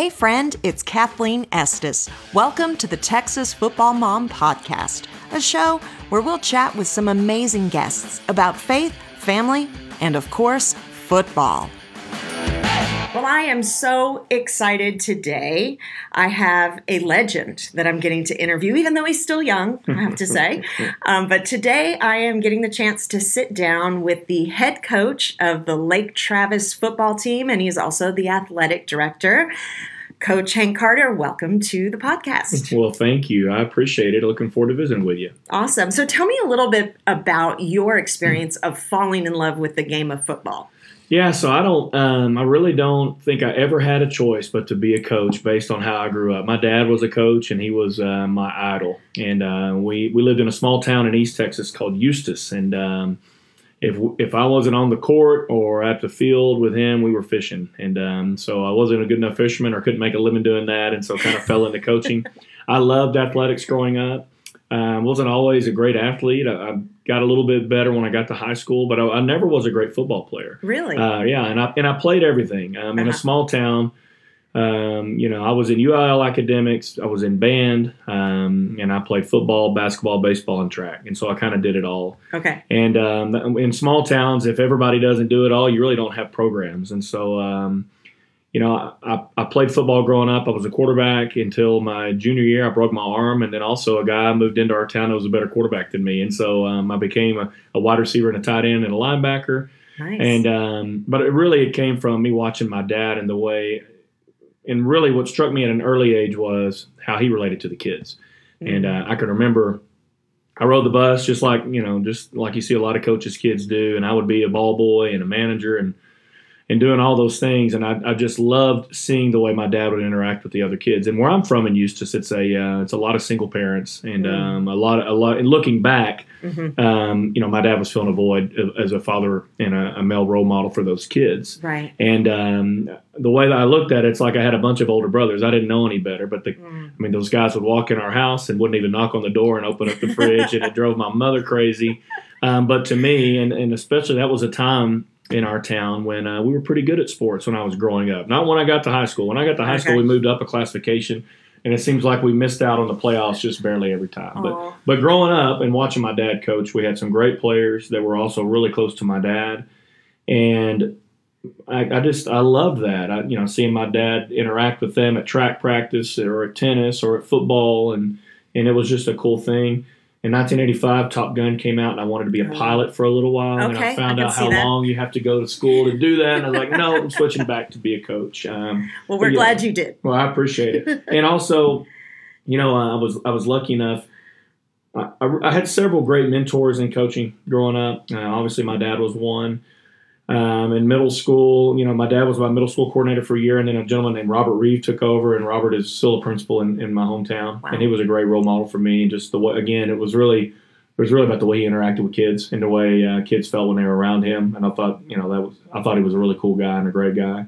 Hey friend, it's Kathleen Estes. Welcome to the Texas Football Mom Podcast, a show where we'll chat with some amazing guests about faith, family, and of course, football. Well, I am so excited today. I have a legend that I'm getting to interview, even though he's still young, I have to say. But today I am getting the chance to sit down with the head coach of the Lake Travis football team, and he's also the athletic director, Coach Hank Carter. Welcome to the podcast. Well, thank you. I appreciate it. Looking forward to visiting with you. Awesome. So tell me a little bit about your experience of falling in love with the game of football. Yeah, so I really don't think I ever had a choice but to be a coach based on how I grew up. My dad was a coach, and he was my idol. And we lived in a small town in East Texas called Eustace. And if I wasn't on the court or at the field with him, we were fishing. And so I wasn't a good enough fisherman or couldn't make a living doing that, and so kind of fell into coaching. I loved athletics growing up. Wasn't always a great athlete. I got a little bit better when I got to high school, but I never was a great football player. Really? Yeah, and I played everything. In a small town, I was in UIL academics, I was in band, and I played football, basketball, baseball, and track. And so I kind of did it all. Okay. And in small towns, if everybody doesn't do it all, you really don't have programs. And so I played football growing up. I was a quarterback until my junior year. I broke my arm, and then also a guy moved into our town that was a better quarterback than me. And so I became a wide receiver and a tight end and a linebacker. Nice. And but it came from me watching my dad and the way – and really what struck me at an early age was how he related to the kids. Mm-hmm. And I can remember I rode the bus just like you see a lot of coaches' kids do, and I would be a ball boy and a manager and doing all those things, and I just loved seeing the way my dad would interact with the other kids. And where I'm from in Eustace, it's a lot of single parents, and a lot. And looking back, my dad was filling a void as a father and a male role model for those kids. Right. And the way that I looked at it, it's like I had a bunch of older brothers. I didn't know any better, but those guys would walk in our house and wouldn't even knock on the door and open up the fridge, and it drove my mother crazy. But to me, and especially that was a time in our town when we were pretty good at sports when I was growing up. Not when I got to high school. When I got to high school, we moved up a classification, and it seems like we missed out on the playoffs just barely every time. But growing up and watching my dad coach, we had some great players that were also really close to my dad, and I loved that. Seeing my dad interact with them at track practice or at tennis or at football, and it was just a cool thing. In 1985, Top Gun came out, and I wanted to be a pilot for a little while, and I found out how long you have to go to school to do that, and I was like, no, I'm switching back to be a coach. Well, we're glad you did. Well, I appreciate it. And also, I was lucky enough. I had several great mentors in coaching growing up. Obviously, my dad was one. In middle school, my dad was my middle school coordinator for a year, and then a gentleman named Robert Reeve took over, and Robert is still a principal in my hometown. Wow. And he was a great role model for me. And just the way, again, it was really about the way he interacted with kids and the way kids felt when they were around him. And I thought, I thought he was a really cool guy and a great guy.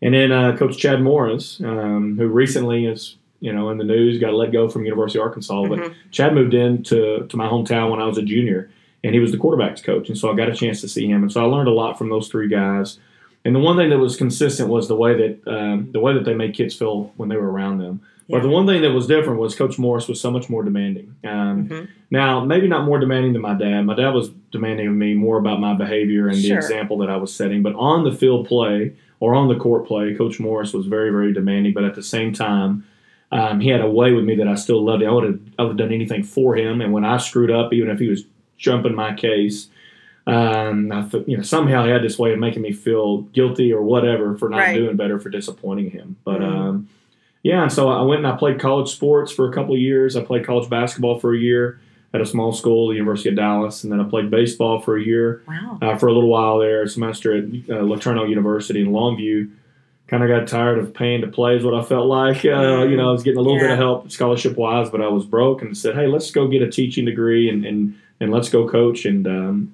And then Coach Chad Morris, who recently is, in the news, got let go from University of Arkansas. Mm-hmm. But Chad moved in to my hometown when I was a junior. And he was the quarterback's coach, and so I got a chance to see him. And so I learned a lot from those three guys. And the one thing that was consistent was the way that they made kids feel when they were around them. Yeah. But the one thing that was different was Coach Morris was so much more demanding. Now, maybe not more demanding than my dad. My dad was demanding of me more about my behavior and the example that I was setting. But on the field play or on the court play, Coach Morris was very, very demanding. But at the same time, he had a way with me that I still loved. I would have done anything for him. And when I screwed up, even if he was jumping my case, somehow he had this way of making me feel guilty or whatever for not doing better, for disappointing him. But and so I went and I played college sports for a couple of years. I played college basketball for a year at a small school, the University of Dallas, and then I played baseball for a year. Wow. For a little while there, a semester at LeTourneau University in Longview. Kind of got tired of paying to play is what I felt like. I was getting a little bit of help scholarship wise, but I was broke and said, hey, let's go get a teaching degree and and let's go coach. And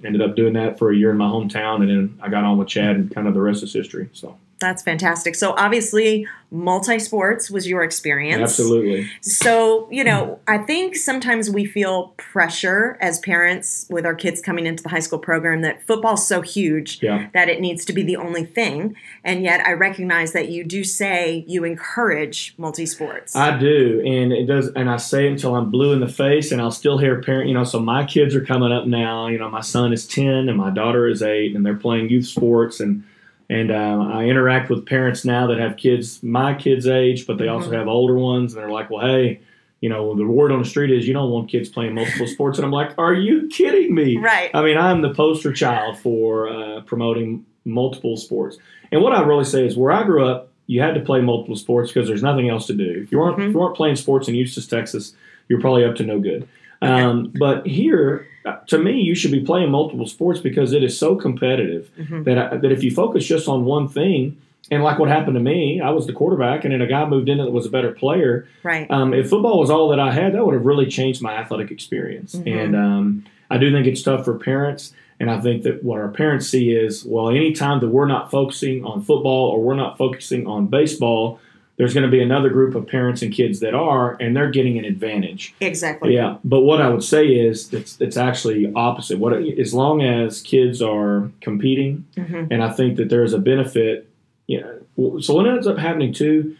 ended up doing that for a year in my hometown. And then I got on with Chad, and kind of the rest is history. So that's fantastic. So obviously multi-sports was your experience. Absolutely. So, you know, I think sometimes we feel pressure as parents with our kids coming into the high school program that football's so huge that it needs to be the only thing. And yet I recognize that you do say you encourage multi-sports. I do. And it does. And I say it until I'm blue in the face, and I'll still hear parents, you know, so my kids are coming up now, you know, my son is 10 and my daughter is 8, and they're playing youth sports. And I interact with parents now that have kids my kids' age, but they also have older ones. And they're like, well, hey, you know, the word on the street is you don't want kids playing multiple sports. And I'm like, are you kidding me? Right. I mean, I'm the poster child for promoting multiple sports. And what I really say is where I grew up, you had to play multiple sports because there's nothing else to do. If you weren't playing sports in Eustace, Texas, you're probably up to no good. But here, to me, you should be playing multiple sports because it is so competitive that if you focus just on one thing, and like what happened to me, I was the quarterback, and then a guy moved in that was a better player. Right. If football was all that I had, that would have really changed my athletic experience. And I do think it's tough for parents, and I think that what our parents see is, well, any time that we're not focusing on football or we're not focusing on baseball, there's going to be another group of parents and kids that are, and they're getting an advantage. Exactly. Yeah. But what I would say is it's actually opposite. As long as kids are competing, and I think that there's a benefit. You know, so what ends up happening too,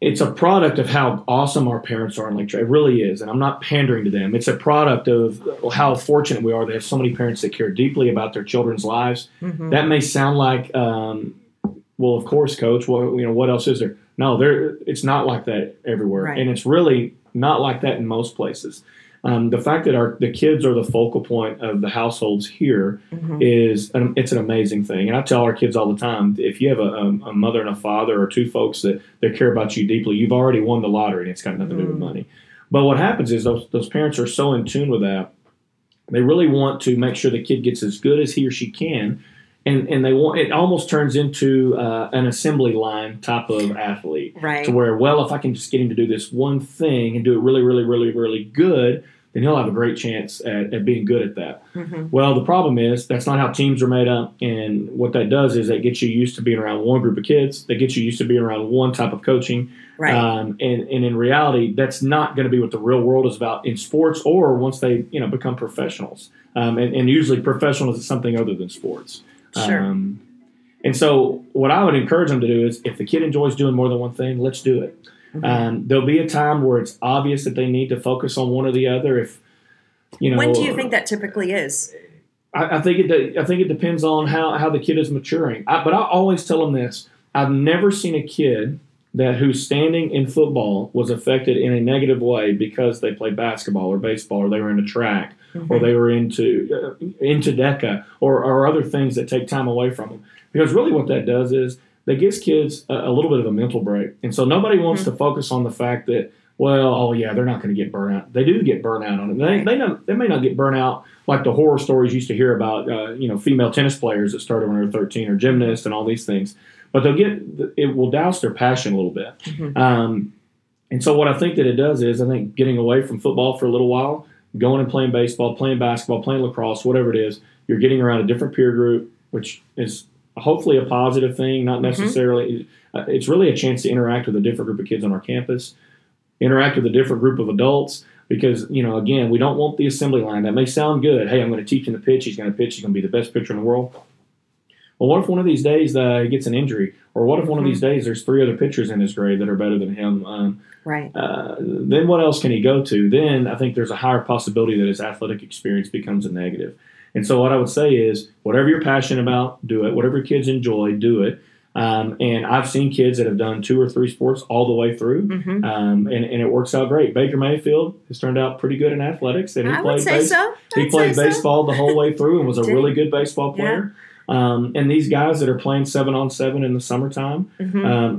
it's a product of how awesome our parents are in Lake Travis. It really is. And I'm not pandering to them. It's a product of how fortunate we are. They have so many parents that care deeply about their children's lives. That may sound like, well, of course, coach, well, you know, what else is there? No, it's not like that everywhere. Right. And it's really not like that in most places. The fact that the kids are the focal point of the households here it's an amazing thing. And I tell our kids all the time, if you have a mother and a father or two folks that care about you deeply, you've already won the lottery, and it's got nothing to do with money. But what happens is those parents are so in tune with that. They really want to make sure the kid gets as good as he or she can. And they want it almost turns into an assembly line type of athlete, right? To where, well, if I can just get him to do this one thing and do it really, really, really, really good, then he'll have a great chance at being good at that. Well, the problem is that's not how teams are made up, and what that does is that gets you used to being around one group of kids, that gets you used to being around one type of coaching, right? And in reality, that's not going to be what the real world is about in sports or once they become professionals, and usually professionals is something other than sports. Sure. And so what I would encourage them to do is if the kid enjoys doing more than one thing, let's do it. There'll be a time where it's obvious that they need to focus on one or the other. When do you think that typically is? I think it depends on how the kid is maturing. But I always tell them this. I've never seen a kid that whose standing in football was affected in a negative way because they played basketball or baseball or they were into track or they were into DECA or other things that take time away from them. Because really what that does is that gives kids a little bit of a mental break. And so nobody wants to focus on the fact that, well, oh, yeah, they're not going to get burnout. They do get burnout on it. They may not get burnout like the horror stories you used to hear about, female tennis players that started when they were 13 or gymnasts and all these things. But it will douse their passion a little bit. And so what I think that it does is I think getting away from football for a little while, going and playing baseball, playing basketball, playing lacrosse, whatever it is, you're getting around a different peer group, which is hopefully a positive thing, not necessarily. It's really a chance to interact with a different group of kids on our campus, interact with a different group of adults, because, again, we don't want the assembly line. That may sound good. Hey, I'm going to teach him to pitch. He's going to pitch. He's going to be the best pitcher in the world. Well, what if one of these days he gets an injury? Or what if one of these days there's three other pitchers in his grade that are better than him? Right. Then what else can he go to? Then I think there's a higher possibility that his athletic experience becomes a negative. And so what I would say is whatever you're passionate about, do it. Whatever your kids enjoy, do it. And I've seen kids that have done 2 or 3 sports all the way through, and it works out great. Baker Mayfield has turned out pretty good in athletics. And he played baseball the whole way through and was a really good baseball player. Yeah. And these guys that are playing 7-on-7 in the summertime,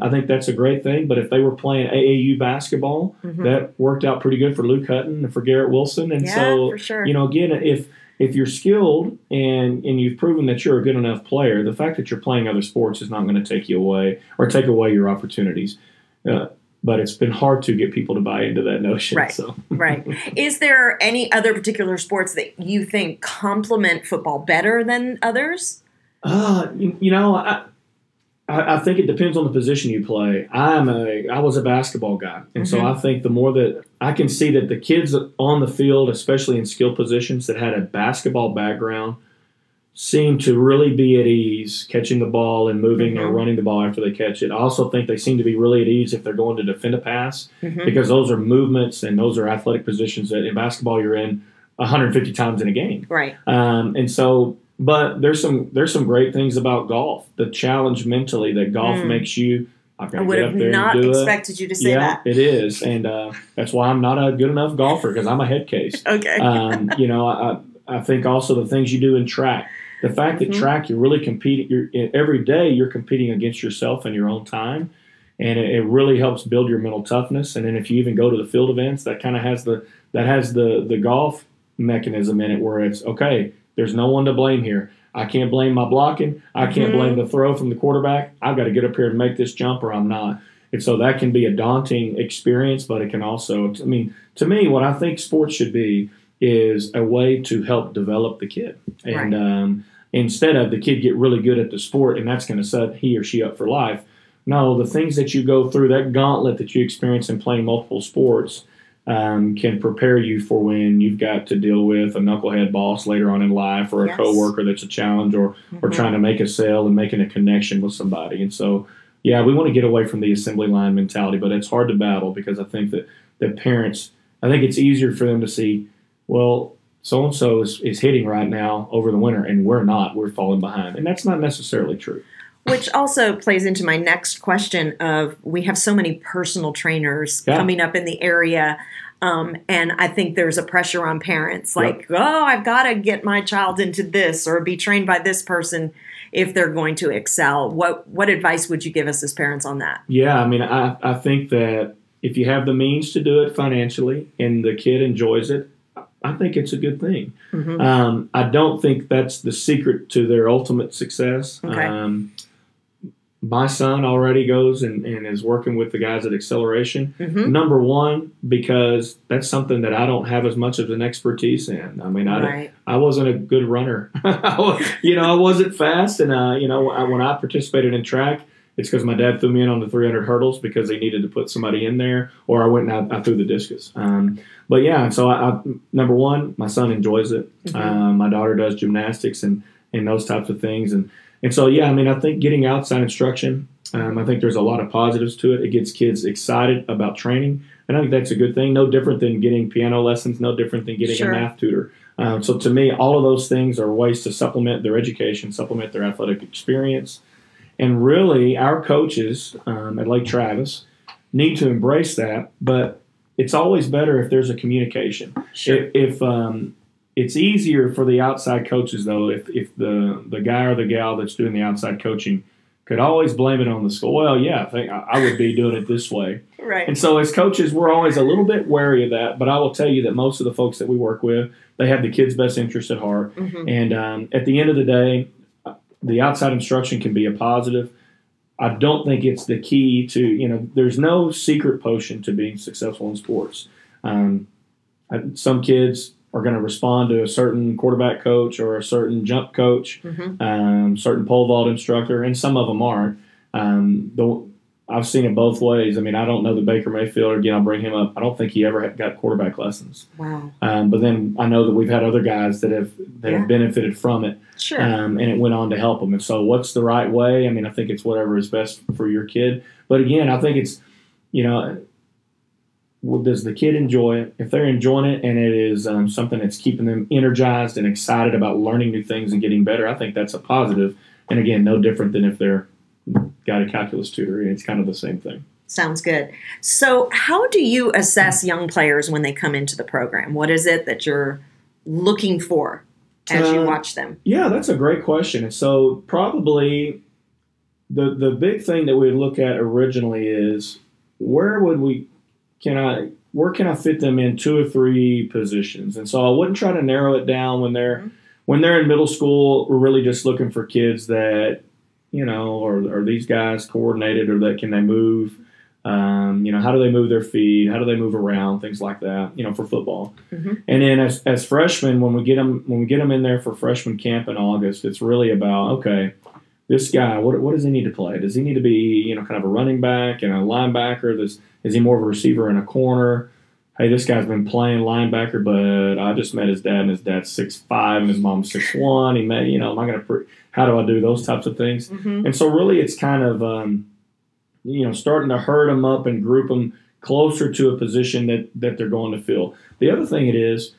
I think that's a great thing. But if they were playing AAU basketball, that worked out pretty good for Luke Hutton and for Garrett Wilson. And so, for sure. Again, if you're skilled and you've proven that you're a good enough player, the fact that you're playing other sports is not going to take you away or take away your opportunities. but it's been hard to get people to buy into that notion. Right. So. Right. Is there any other particular sports that you think complement football better than others? I think it depends on the position you play. I was a basketball guy, and mm-hmm. so I think the more that I can see that the kids on the field, especially in skill positions that had a basketball background, seem to really be at ease catching the ball and moving mm-hmm. or running the ball after they catch it. I also think they seem to be really at ease if they're going to defend a pass mm-hmm. because those are movements and those are athletic positions that in basketball you're in 150 times in a game. Right. But there's some great things about golf. The challenge mentally that golf makes you. I've got to get up there and do it. I would have not expected you to say that. Yeah, it is, and that's why I'm not a good enough golfer because I'm a head case. Okay. I think also the things you do in track. The fact mm-hmm. that track you're really competing. Every day you're competing against yourself in your own time, and it really helps build your mental toughness. And then if you even go to the field events, that kind of has the golf mechanism in it where it's okay. There's no one to blame here. I can't blame my blocking. I can't mm-hmm. blame the throw from the quarterback. I've got to get up here and make this jump or I'm not. And so that can be a daunting experience, but it can also – I mean, to me, what I think sports should be is a way to help develop the kid. And right. Instead of the kid get really good at the sport and that's going to set he or she up for life, no, the things that you go through, that gauntlet that you experience in playing multiple sports – can prepare you for when you've got to deal with a knucklehead boss later on in life or a yes. coworker that's a challenge mm-hmm. or trying to make a sale and making a connection with somebody. And so, yeah, we want to get away from the assembly line mentality, but it's hard to battle because I think that parents, I think it's easier for them to see, well, so-and-so is hitting right now over the winter and we're not, we're falling behind. And that's not necessarily true. Which also plays into my next question of we have so many personal trainers yeah. coming up in the area, and I think there's a pressure on parents like, yep. oh, I've got to get my child into this or be trained by this person if they're going to excel. What advice would you give us as parents on that? Yeah, I mean, I think that if you have the means to do it financially and the kid enjoys it, I think it's a good thing. Mm-hmm. I don't think that's the secret to their ultimate success. Okay. My son already goes and is working with the guys at Acceleration. Mm-hmm. Number one, because that's something that I don't have as much of an expertise in. I mean, right. I wasn't a good runner. I wasn't fast. And, when I participated in track, it's because my dad threw me in on the 300 hurdles because they needed to put somebody in there, or I went and I threw the discus. But, yeah, and so I number one, my son enjoys it. Mm-hmm. My daughter does gymnastics and those types of things. And so, yeah, I mean, I think getting outside instruction, I think there's a lot of positives to it. It gets kids excited about training, and I think that's a good thing. No different than getting piano lessons, no different than getting sure. a math tutor. So to me, all of those things are ways to supplement their education, supplement their athletic experience. And really, our coaches at Lake Travis need to embrace that, but it's always better if there's a communication. Sure. It's easier for the outside coaches, though, if the guy or the gal that's doing the outside coaching could always blame it on the school. Well, yeah, I would be doing it this way. Right. And so as coaches, we're always a little bit wary of that, but I will tell you that most of the folks that we work with, they have the kids' best interest at heart. Mm-hmm. And at the end of the day, the outside instruction can be a positive. I don't think it's the key to, there's no secret potion to being successful in sports. Some kids are going to respond to a certain quarterback coach or a certain jump coach, mm-hmm. Certain pole vault instructor, and some of them aren't. I've seen it both ways. I mean, I don't know that Baker Mayfield, again, I'll bring him up. I don't think he ever got quarterback lessons. Wow. But then I know that we've had other guys that have benefited from it. Sure. And it went on to help them. And so what's the right way? I mean, I think it's whatever is best for your kid. But, again, I think it's, does the kid enjoy it? If they're enjoying it and it is something that's keeping them energized and excited about learning new things and getting better, I think that's a positive. And, again, no different than if they're got a calculus tutor. It's kind of the same thing. Sounds good. So how do you assess young players when they come into the program? What is it that you're looking for as you watch them? Yeah, that's a great question. And so probably the big thing that we would look at originally is where can I fit them in two or three positions? And so I wouldn't try to narrow it down when they're mm-hmm. In middle school. We're really just looking for kids that, are these guys coordinated, or that can they move? How do they move their feet? How do they move around? Things like that, for football. Mm-hmm. And then as freshmen, when we get them in there for freshman camp in August, it's really about, okay, this guy, what does he need to play? Does he need to be, kind of a running back and a linebacker? Is he more of a receiver and a corner? Hey, this guy's been playing linebacker, but I just met his dad, and his dad's 6'5", and his mom's 6'1". He met, am I going to how do I do those types of things? Mm-hmm. And so really it's kind of, starting to herd them up and group them closer to a position that they're going to fill. The other thing it is,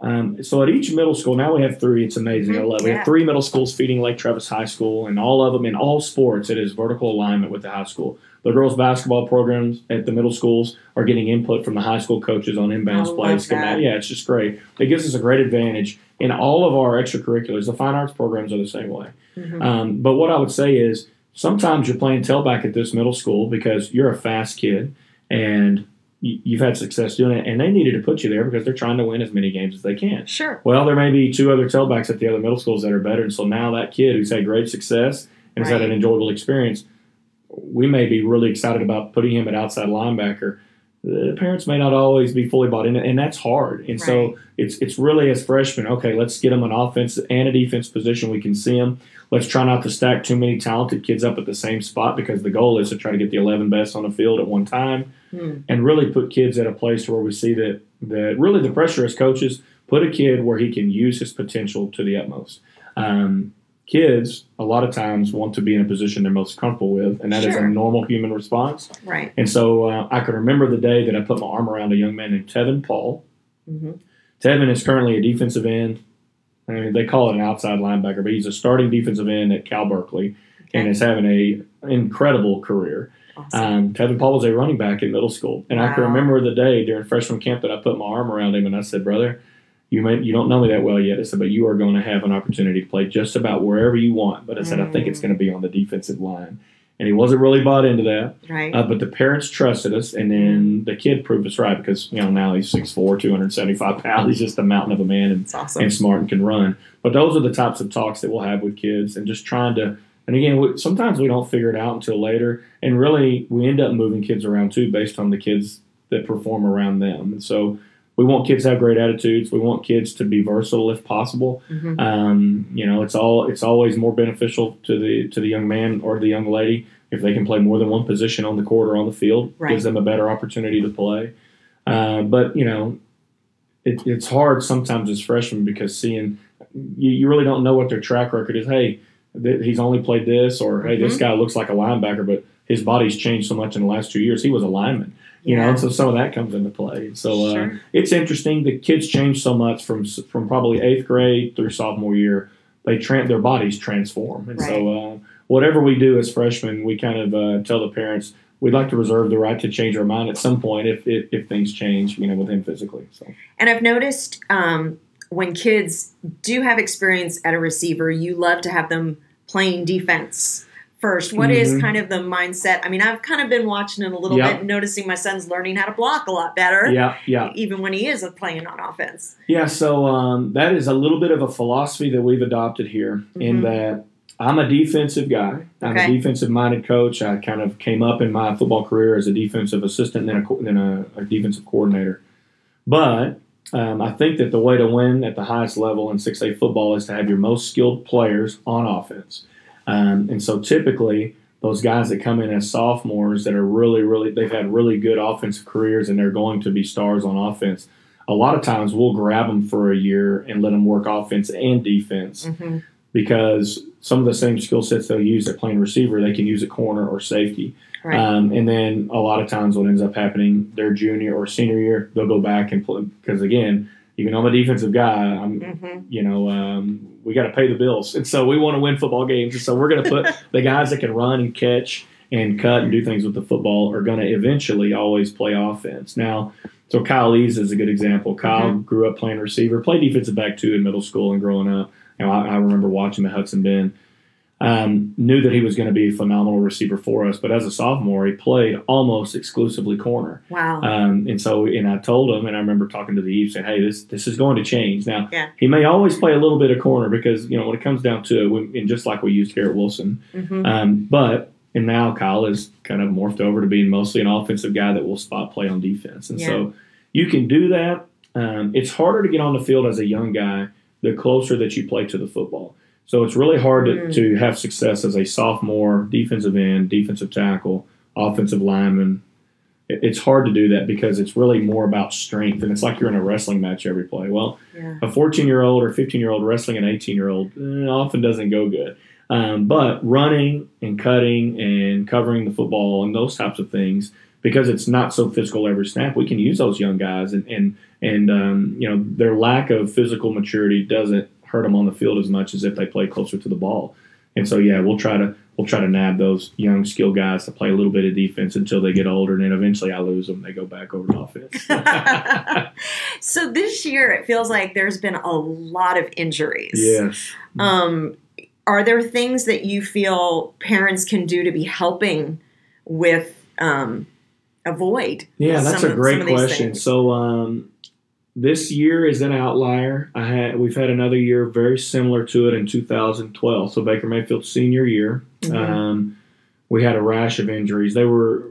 so at each middle school, now we have three. It's amazing. Mm-hmm. I love it. We have three middle schools feeding Lake Travis High School, and all of them in all sports, it is vertical alignment with the high school. The girls' basketball programs at the middle schools are getting input from the high school coaches on inbounds plays. Yeah, it's just great. It gives us a great advantage in all of our extracurriculars. The fine arts programs are the same way. Mm-hmm. But what I would say is sometimes you're playing tailback at this middle school because you're a fast kid and you've had success doing it, and they needed to put you there because they're trying to win as many games as they can. Sure. Well, there may be two other tailbacks at the other middle schools that are better, and so now that kid who's had great success and has had an enjoyable experience, we may be really excited about putting him at outside linebacker. The parents may not always be fully bought in, and that's hard. And so it's really, as freshmen, okay, let's get them an offense and a defense position. We can see them. Let's try not to stack too many talented kids up at the same spot because the goal is to try to get the 11 best on the field at one time and really put kids at a place where we see that really the pressure as coaches, put a kid where he can use his potential to the utmost. Kids a lot of times want to be in a position they're most comfortable with, and that is a normal human response. Right. And so I can remember the day that I put my arm around a young man named Tevin Paul. Mm-hmm. Tevin is currently a defensive end. I mean, they call it an outside linebacker, but he's a starting defensive end at Cal Berkeley and is having an incredible career. Awesome. Tevin Paul was a running back in middle school, and I can remember the day during freshman camp that I put my arm around him and I said, brother, you don't know me that well yet. I said, but you are going to have an opportunity to play just about wherever you want. But I said, I think it's going to be on the defensive line. And he wasn't really bought into that. Right. But the parents trusted us, and then the kid proved us right because, now he's 6'4", 275 pounds. He's just a mountain of a man and, awesome. And smart and can run. But those are the types of talks that we'll have with kids and just trying to – and, again, sometimes we don't figure it out until later. And really we end up moving kids around, too, based on the kids that perform around them. And so – we want kids to have great attitudes. We want kids to be versatile if possible. Mm-hmm. It's always more beneficial to the young man or the young lady if they can play more than one position on the court or on the field. Right. Gives them a better opportunity to play. But it's hard sometimes as freshmen because seeing you really don't know what their track record is. Hey, he's only played this, or hey, this guy looks like a linebacker, but his body's changed so much in the last 2 years. He was a lineman. And so some of that comes into play. So it's interesting. The kids change so much from probably 8th grade through sophomore year. Their bodies transform. And so whatever we do as freshmen, we kind of tell the parents, we'd like to reserve the right to change our mind at some point if things change, within physically. So. And I've noticed when kids do have experience at a receiver, you love to have them playing defense first. What is kind of the mindset? I mean, I've kind of been watching it a little bit, noticing my son's learning how to block a lot better. Even when he is playing on offense. Yeah, so that is a little bit of a philosophy that we've adopted here in that I'm a defensive guy. I'm a defensive-minded coach. I kind of came up in my football career as a defensive assistant and then a defensive coordinator. But I think that the way to win at the highest level in 6A football is to have your most skilled players on offense. And so typically those guys that come in as sophomores that are they've had really good offensive careers and they're going to be stars on offense. A lot of times we'll grab them for a year and let them work offense and defense because some of the same skill sets they'll use at playing receiver, they can use at corner or safety. Right. And then a lot of times what ends up happening their junior or senior year, they'll go back and play because, again, even though I'm a defensive guy, I'm, we got to pay the bills. And so we want to win football games. And so we're going to put the guys that can run and catch and cut and do things with the football are going to eventually always play offense. Now, so Kylees is a good example. Kyle grew up playing receiver, played defensive back too in middle school and growing up. I remember watching him at Hudson Bend. Knew that he was going to be a phenomenal receiver for us, but as a sophomore, he played almost exclusively corner. Wow! And I told him, and I remember talking to the Eve saying, "Hey, this is going to change." Now, he may always play a little bit of corner because when it comes down to it, and just like we used Garrett Wilson, but And now Kyle has kind of morphed over to being mostly an offensive guy that will spot play on defense. And so you can do that. It's harder to get on the field as a young guy the closer that you play to the football. So it's really hard to have success as a sophomore, defensive end, defensive tackle, offensive lineman. It's hard to do that because it's really more about strength, and it's like you're in a wrestling match every play. Well, a 14-year-old or 15-year-old wrestling an 18-year-old often doesn't go good. But running and cutting and covering the football and those types of things, because it's not so physical every snap, we can use those young guys, and you know, their lack of physical maturity doesn't hurt them on the field as much as if they play closer to the ball. And so, we'll try to nab those young skilled guys to play a little bit of defense until they get older, and then eventually I lose them. They go back over to offense. So this year it feels like there's been a lot of injuries. Yes. Are there things that you feel parents can do to be helping with avoid? Yeah, that's a great question. So this year is an outlier. We've had another year very similar to it in 2012. So Baker Mayfield's senior year, we had a rash of injuries. They were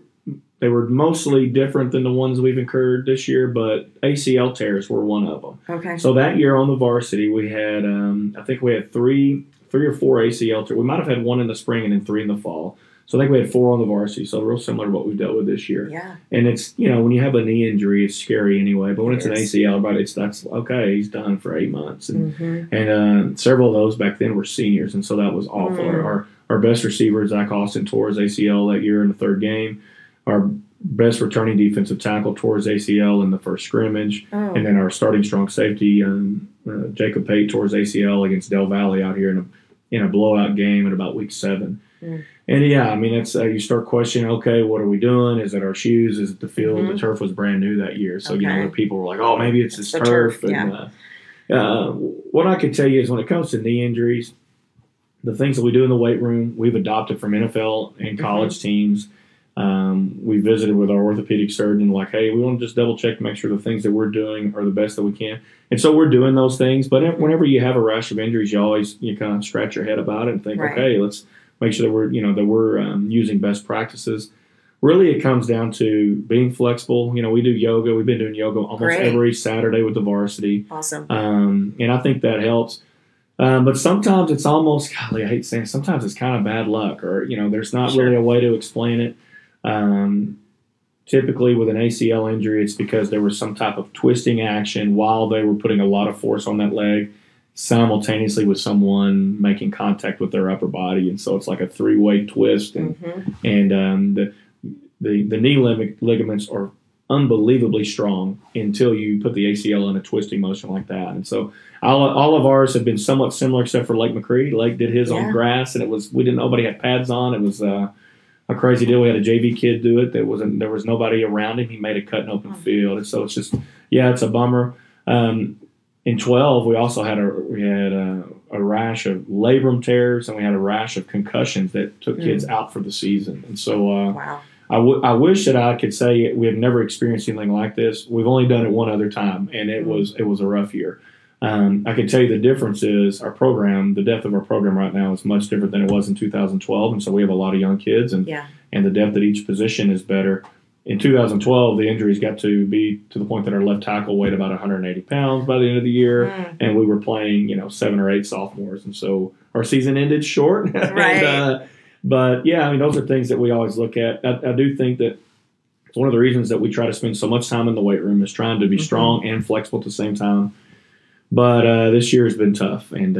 mostly different than the ones we've incurred this year, but ACL tears were one of them. Okay. So that year on the varsity, we had I think we had three or four ACL tears. We might have had one in the spring and then three in the fall. So I think we had four on the varsity, so real similar to what we've dealt with this year. Yeah. And it's, when you have a knee injury, it's scary anyway. But when it's an ACL, that's okay, he's done for 8 months. And, and several of those back then were seniors, and so that was awful. Mm. Our best receiver, Zach Austin, tore his ACL that year in the third game. Our best returning defensive tackle tore his ACL in the first scrimmage. Oh. And then our starting strong safety, Jacob Pate, tore his ACL against Del Valle out here in a blowout game in about week 7. Mm. And, it's you start questioning, okay, what are we doing? Is it our shoes? Is it the field? Mm-hmm. The turf was brand new that year. So, people were like, oh, maybe it's this turf. What I can tell you is when it comes to knee injuries, the things that we do in the weight room, we've adopted from NFL and college teams. We visited with our orthopedic surgeon, like, hey, we want to just double check, make sure the things that we're doing are the best that we can. And so we're doing those things. But whenever you have a rash of injuries, you kind of scratch your head about it and think, okay, let's make sure that we're using best practices. Really, it comes down to being flexible. We do yoga. We've been doing yoga almost every Saturday with the varsity. Awesome. And I think that helps. But sometimes it's almost, golly, I hate saying, sometimes it's kind of bad luck, or, there's not really a way to explain it. Typically with an ACL injury, it's because there was some type of twisting action while they were putting a lot of force on that leg simultaneously with someone making contact with their upper body. And so it's like a three-way twist. And, the knee ligaments are unbelievably strong until you put the ACL in a twisting motion like that. And so all of ours have been somewhat similar except for Lake McCready. Lake did his on grass, and nobody had pads on. It was a crazy deal. We had a JV kid do it. There was nobody around him. He made a cut in open field. And so it's just, it's a bummer. In 2012, we also had a rash of labrum tears, and we had a rash of concussions that took kids out for the season. And so I wish that I could say we have never experienced anything like this. We've only done it one other time, and it was a rough year. I can tell you the difference is our program, the depth of our program right now is much different than it was in 2012, and so we have a lot of young kids, and the depth at each position is better. In 2012, the injuries got to be to the point that our left tackle weighed about 180 pounds by the end of the year, and we were playing, 7 or 8 sophomores, and so our season ended short. Right. But those are things that we always look at. I do think that it's one of the reasons that we try to spend so much time in the weight room is trying to be strong and flexible at the same time. But this year has been tough, and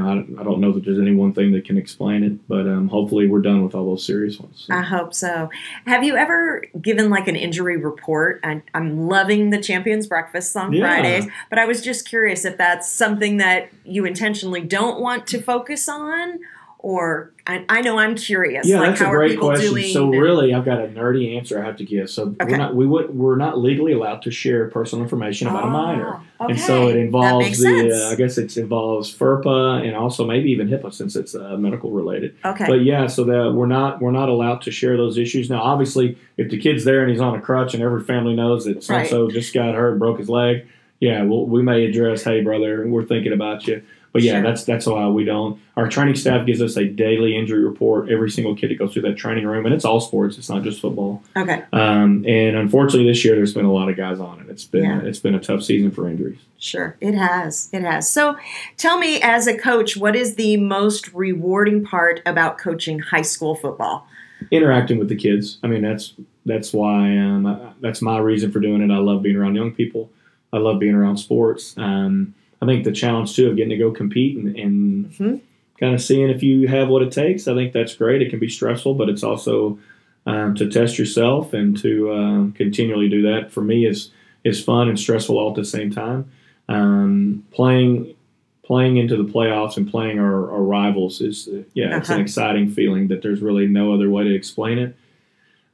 I don't know that there's any one thing that can explain it. But hopefully, we're done with all those serious ones. So. I hope so. Have you ever given an injury report? I'm loving the Champions Breakfast on Fridays, but I was just curious if that's something that you intentionally don't want to focus on, or I know I'm curious. Yeah, that's how a great question. So really, I've got a nerdy answer I have to give. So we're not legally allowed to share personal information about a minor. Okay. And so it involves it involves FERPA and also maybe even HIPAA since it's medical related. Okay. But so that we're not allowed to share those issues. Now, obviously, if the kid's there and he's on a crutch and every family knows that so-and-so just got hurt, broke his leg, we may address, hey, brother, we're thinking about you. But yeah, that's allowed. We don't. Our training staff gives us a daily injury report, every single kid that goes through that training room, and it's all sports. It's not just football. Okay. And unfortunately, this year there's been a lot of guys on it. It's been a tough season for injuries. Sure, it has. So, tell me, as a coach, what is the most rewarding part about coaching high school football? Interacting with the kids. I mean, that's why that's my reason for doing it. I love being around young people. I love being around sports. I think the challenge, too, of getting to go compete and kind of seeing if you have what it takes, I think that's great. It can be stressful, but it's also to test yourself and to continually do that. For me, is fun and stressful all at the same time. Playing into the playoffs and playing our rivals is, it's an exciting feeling that there's really no other way to explain it.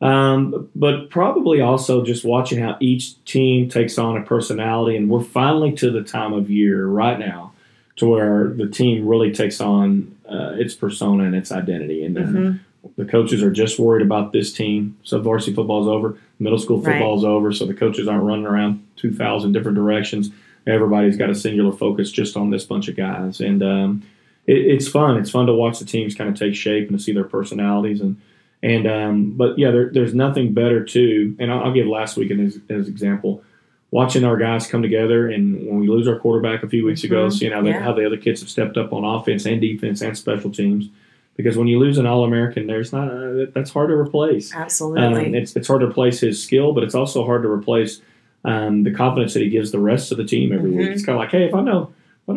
But probably also just watching how each team takes on a personality, and we're finally to the time of year right now to where the team really takes on its persona and its identity. And the coaches are just worried about this team. So varsity football's over, middle school football's over, so the coaches aren't running around 2,000 different directions. Everybody's got a singular focus just on this bunch of guys, and it's fun. It's fun to watch the teams kind of take shape and to see their personalities But there's nothing better too. And I'll give last week as example, watching our guys come together. And when we lose our quarterback a few weeks ago, seeing how the other kids have stepped up on offense and defense and special teams. Because when you lose an All-American, there's not that's hard to replace. Absolutely, it's hard to replace his skill, but it's also hard to replace the confidence that he gives the rest of the team every week. It's kind of like, hey, if I know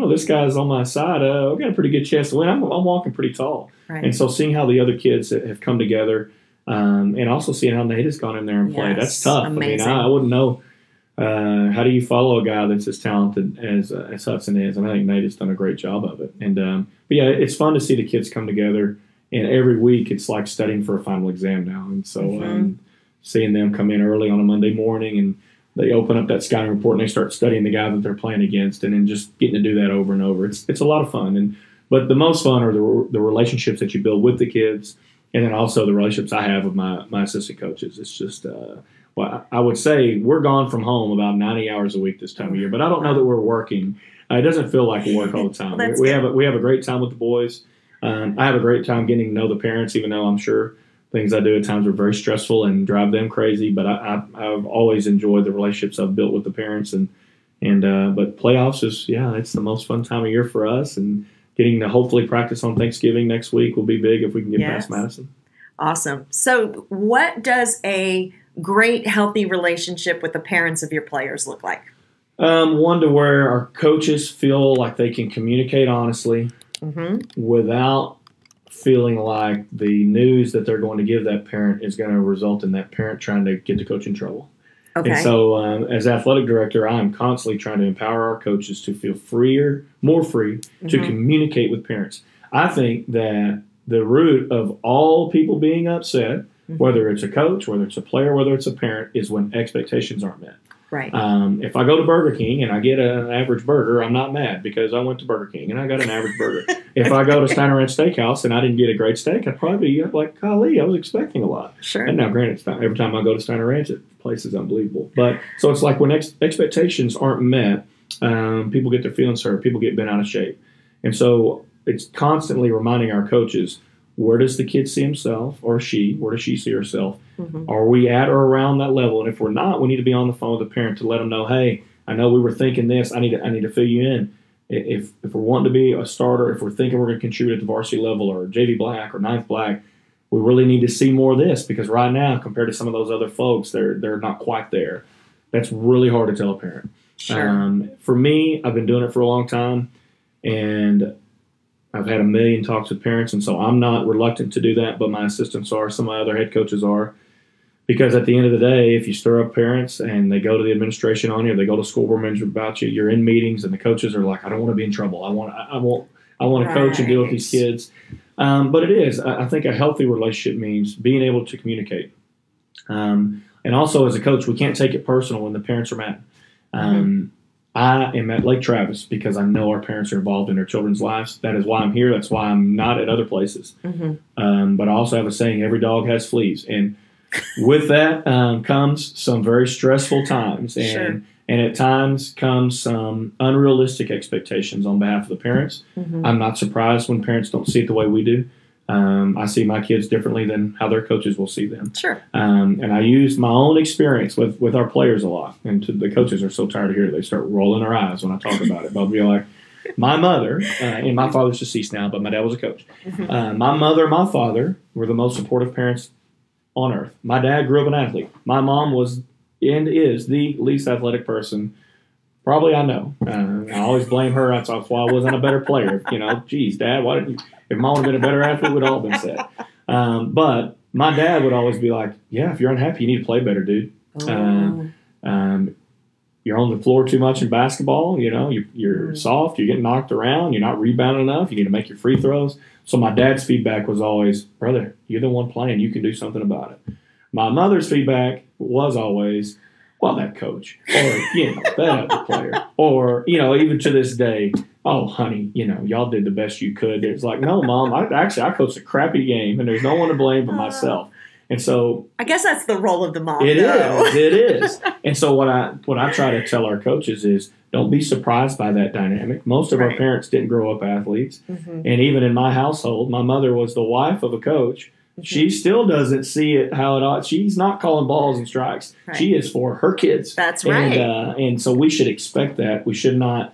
this guy's on my side, I've got a pretty good chance to win. I'm walking pretty tall. Right. And so seeing how the other kids have come together and also seeing how Nate has gone in there and played, that's tough. Amazing. I mean, I wouldn't know. How do you follow a guy that's as talented as Hudson is? And I think Nate has done a great job of it. And it's fun to see the kids come together. And every week it's like studying for a final exam now. And so seeing them come in early on a Monday morning and they open up that scouting report and they start studying the guy that they're playing against, and then just getting to do that over and over. It's a lot of fun. But the most fun are the relationships that you build with the kids, and then also the relationships I have with my assistant coaches. It's just I would say we're gone from home about 90 hours a week this time of year, but I don't know that we're working. It doesn't feel like work all the time. We have a great time with the boys. I have a great time getting to know the parents, even though I'm sure things I do at times are very stressful and drive them crazy, but I've always enjoyed the relationships I've built with the parents, but playoffs is it's the most fun time of year for us, and getting to hopefully practice on Thanksgiving next week will be big if we can get past Madison. Awesome. So, what does a great healthy relationship with the parents of your players look like? One to where our coaches feel like they can communicate honestly without feeling like the news that they're going to give that parent is going to result in that parent trying to get the coach in trouble. Okay. And so as athletic director, I am constantly trying to empower our coaches to feel more free to communicate with parents. I think that the root of all people being upset, whether it's a coach, whether it's a player, whether it's a parent, is when expectations aren't met. Right. If I go to Burger King and I get an average burger, I'm not mad because I went to Burger King and I got an average burger. If I go to Steiner Ranch Steakhouse and I didn't get a great steak, I'd probably be like, golly, I was expecting a lot. Sure. And now, granted, every time I go to Steiner Ranch, the place is unbelievable. But so it's like when expectations aren't met, people get their feelings hurt, people get bent out of shape. And so it's constantly reminding our coaches, where does the kid see himself or she? Where does she see herself? Are we at or around that level? And if we're not, we need to be on the phone with the parent to let them know, hey, I know we were thinking this. I need to fill you in. If we're wanting to be a starter, if we're thinking we're going to contribute at the varsity level or JV Black or ninth Black, we really need to see more of this because right now, compared to some of those other folks, they're not quite there. That's really hard to tell a parent. Sure. For me, I've been doing it for a long time, and I've had a million talks with parents, and so I'm not reluctant to do that, but my assistants are, some of my other head coaches are, because at the end of the day, if you stir up parents and they go to the administration on you, or they go to school board management about you, you're in meetings, and the coaches are like, I don't want to be in trouble. I want to coach and deal with these kids. But it is. I think a healthy relationship means being able to communicate. And also, as a coach, we can't take it personal when the parents are mad. I am at Lake Travis because I know our parents are involved in their children's lives. That is why I'm here. That's why I'm not at other places. But I also have a saying, every dog has fleas. And with that comes some very stressful times. And And at times come some unrealistic expectations on behalf of the parents. Mm-hmm. I'm not surprised when parents don't see it the way we do. I see my kids differently than how their coaches will see them. Sure. And I use my own experience with our players a lot. And the coaches are so tired of hearing it. They start rolling their eyes when I talk about it. They'll be like, my mother, and my father's deceased now, but my dad was a coach. My mother and my father were the most supportive parents on earth. My dad grew up an athlete. My mom was and is the least athletic person probably I know. I always blame her. That's why I wasn't a better player. You know, geez, Dad, why didn't you? If Mom had been a better athlete, we'd all been set. But my dad would always be like, yeah, if you're unhappy, you need to play better, dude. You're on the floor too much in basketball. You know, you're soft. You're getting knocked around. You're not rebounding enough. You need to make your free throws. So my dad's feedback was always, brother, you're the one playing. You can do something about it. My mother's feedback was always, well, that coach, or, you know, that other player, or, you know, even to this day, oh, honey, you know, y'all did the best you could. It's like, no, Mom, I coached a crappy game, and there's no one to blame but myself. And so I guess that's the role of the mom. It is. And so what I try to tell our coaches is don't be surprised by that dynamic. Most of our parents didn't grow up athletes. Mm-hmm. And even in my household, my mother was the wife of a coach. Mm-hmm. She still doesn't see it how it ought. She's not calling balls and strikes. Right. She is for her kids. That's right. And so we should expect that. We should not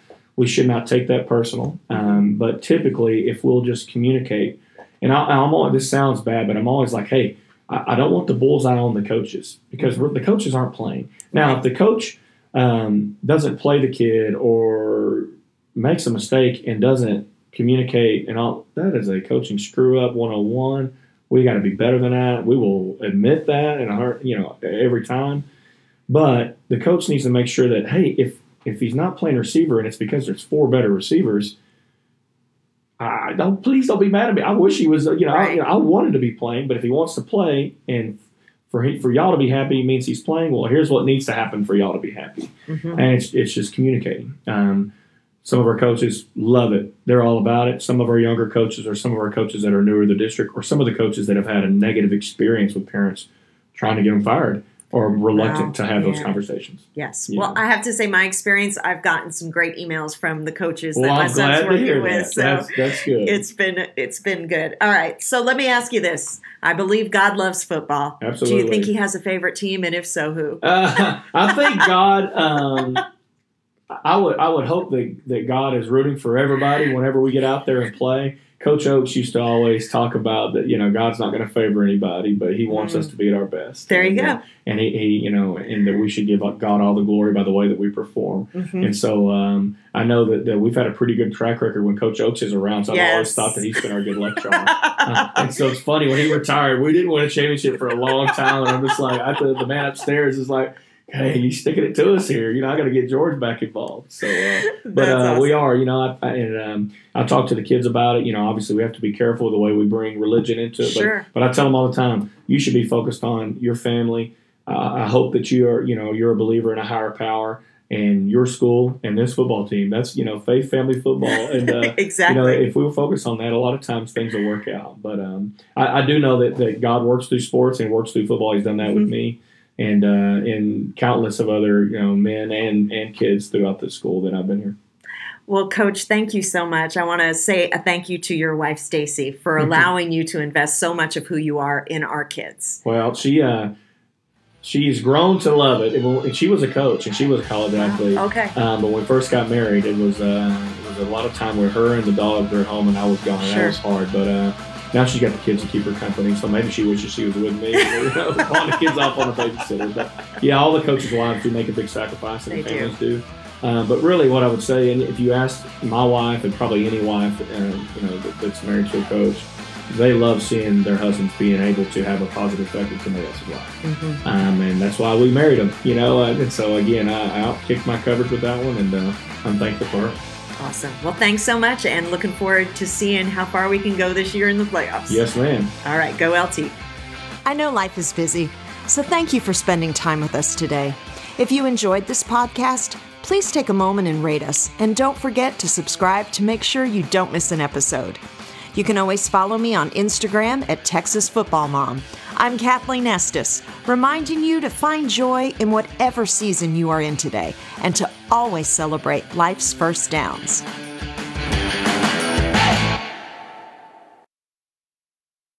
take that personal. But typically, if we'll just communicate, and I'm always, this sounds bad, but I'm always like, hey, I don't want the bullseye on the coaches because the coaches aren't playing. Now, if the coach doesn't play the kid or makes a mistake and doesn't communicate, and all that is a coaching screw up 101. We got to be better than that. We will admit that, and every time. But the coach needs to make sure that, hey, if he's not playing receiver and it's because there's four better receivers, please don't be mad at me. I wish he was. I wanted to be playing, but if he wants to play, and for y'all to be happy means he's playing. Well, here's what needs to happen for y'all to be happy, and it's just communicating. Some of our coaches love it. They're all about it. Some of our younger coaches or some of our coaches that are newer to the district or some of the coaches that have had a negative experience with parents trying to get them fired or reluctant to have those conversations. Yes. Yeah. Well, I have to say my experience, I've gotten some great emails from the coaches that my son's working with. So that's good. It's been good. All right. So let me ask you this. I believe God loves football. Absolutely. Do you think he has a favorite team? And if so, who? I think God I would hope that God is rooting for everybody whenever we get out there and play. Coach Oakes used to always talk about that, God's not going to favor anybody, but he wants us to be at our best. There you go. And he, and that we should give God all the glory by the way that we perform. Mm-hmm. And so I know that we've had a pretty good track record when Coach Oakes is around, so I've always thought that he's been our good lecturer. And so it's funny, when he retired, we didn't win a championship for a long time, and I'm just like, the man upstairs is like, hey, you sticking it to us here. I got to get George back involved. So, but awesome. We are, I talk to the kids about it. Obviously we have to be careful of the way we bring religion into it. Sure. But I tell them all the time, you should be focused on your family. I hope that you are, you're a believer in a higher power and your school and this football team. That's, faith, family, football. And, exactly. If we focus on that, a lot of times things will work out. But I do know that God works through sports and works through football. He's done that with me. And countless of other men and kids throughout the school that I've been here. Well, Coach, thank you so much. I want to say a thank you to your wife, Stacy, for allowing you to invest so much of who you are in our kids. Well, she's grown to love it. And she was a coach, and she was a college athlete. Okay. But when we first got married, it was a lot of time where her and the dog were at home, and I was gone. Sure. That was hard, but... now she's got the kids to keep her company, so maybe she wishes she was with me. Calling the kids off on a babysitter. But, all the coaches' wives do make a big sacrifice, and the families do. But really what I would say, and if you ask my wife and probably any wife that's married to a coach, they love seeing their husbands being able to have a positive effect on somebody else's life. Mm-hmm. And that's why we married them, And so, again, I outkicked my coverage with that one, and I'm thankful for her. Awesome. Well, thanks so much, and looking forward to seeing how far we can go this year in the playoffs. Yes, ma'am. All right, go LT. I know life is busy, so thank you for spending time with us today. If you enjoyed this podcast, please take a moment and rate us, and don't forget to subscribe to make sure you don't miss an episode. You can always follow me on Instagram at Texas Football Mom. I'm Kathleen Estes, reminding you to find joy in whatever season you are in today and to always celebrate life's first downs.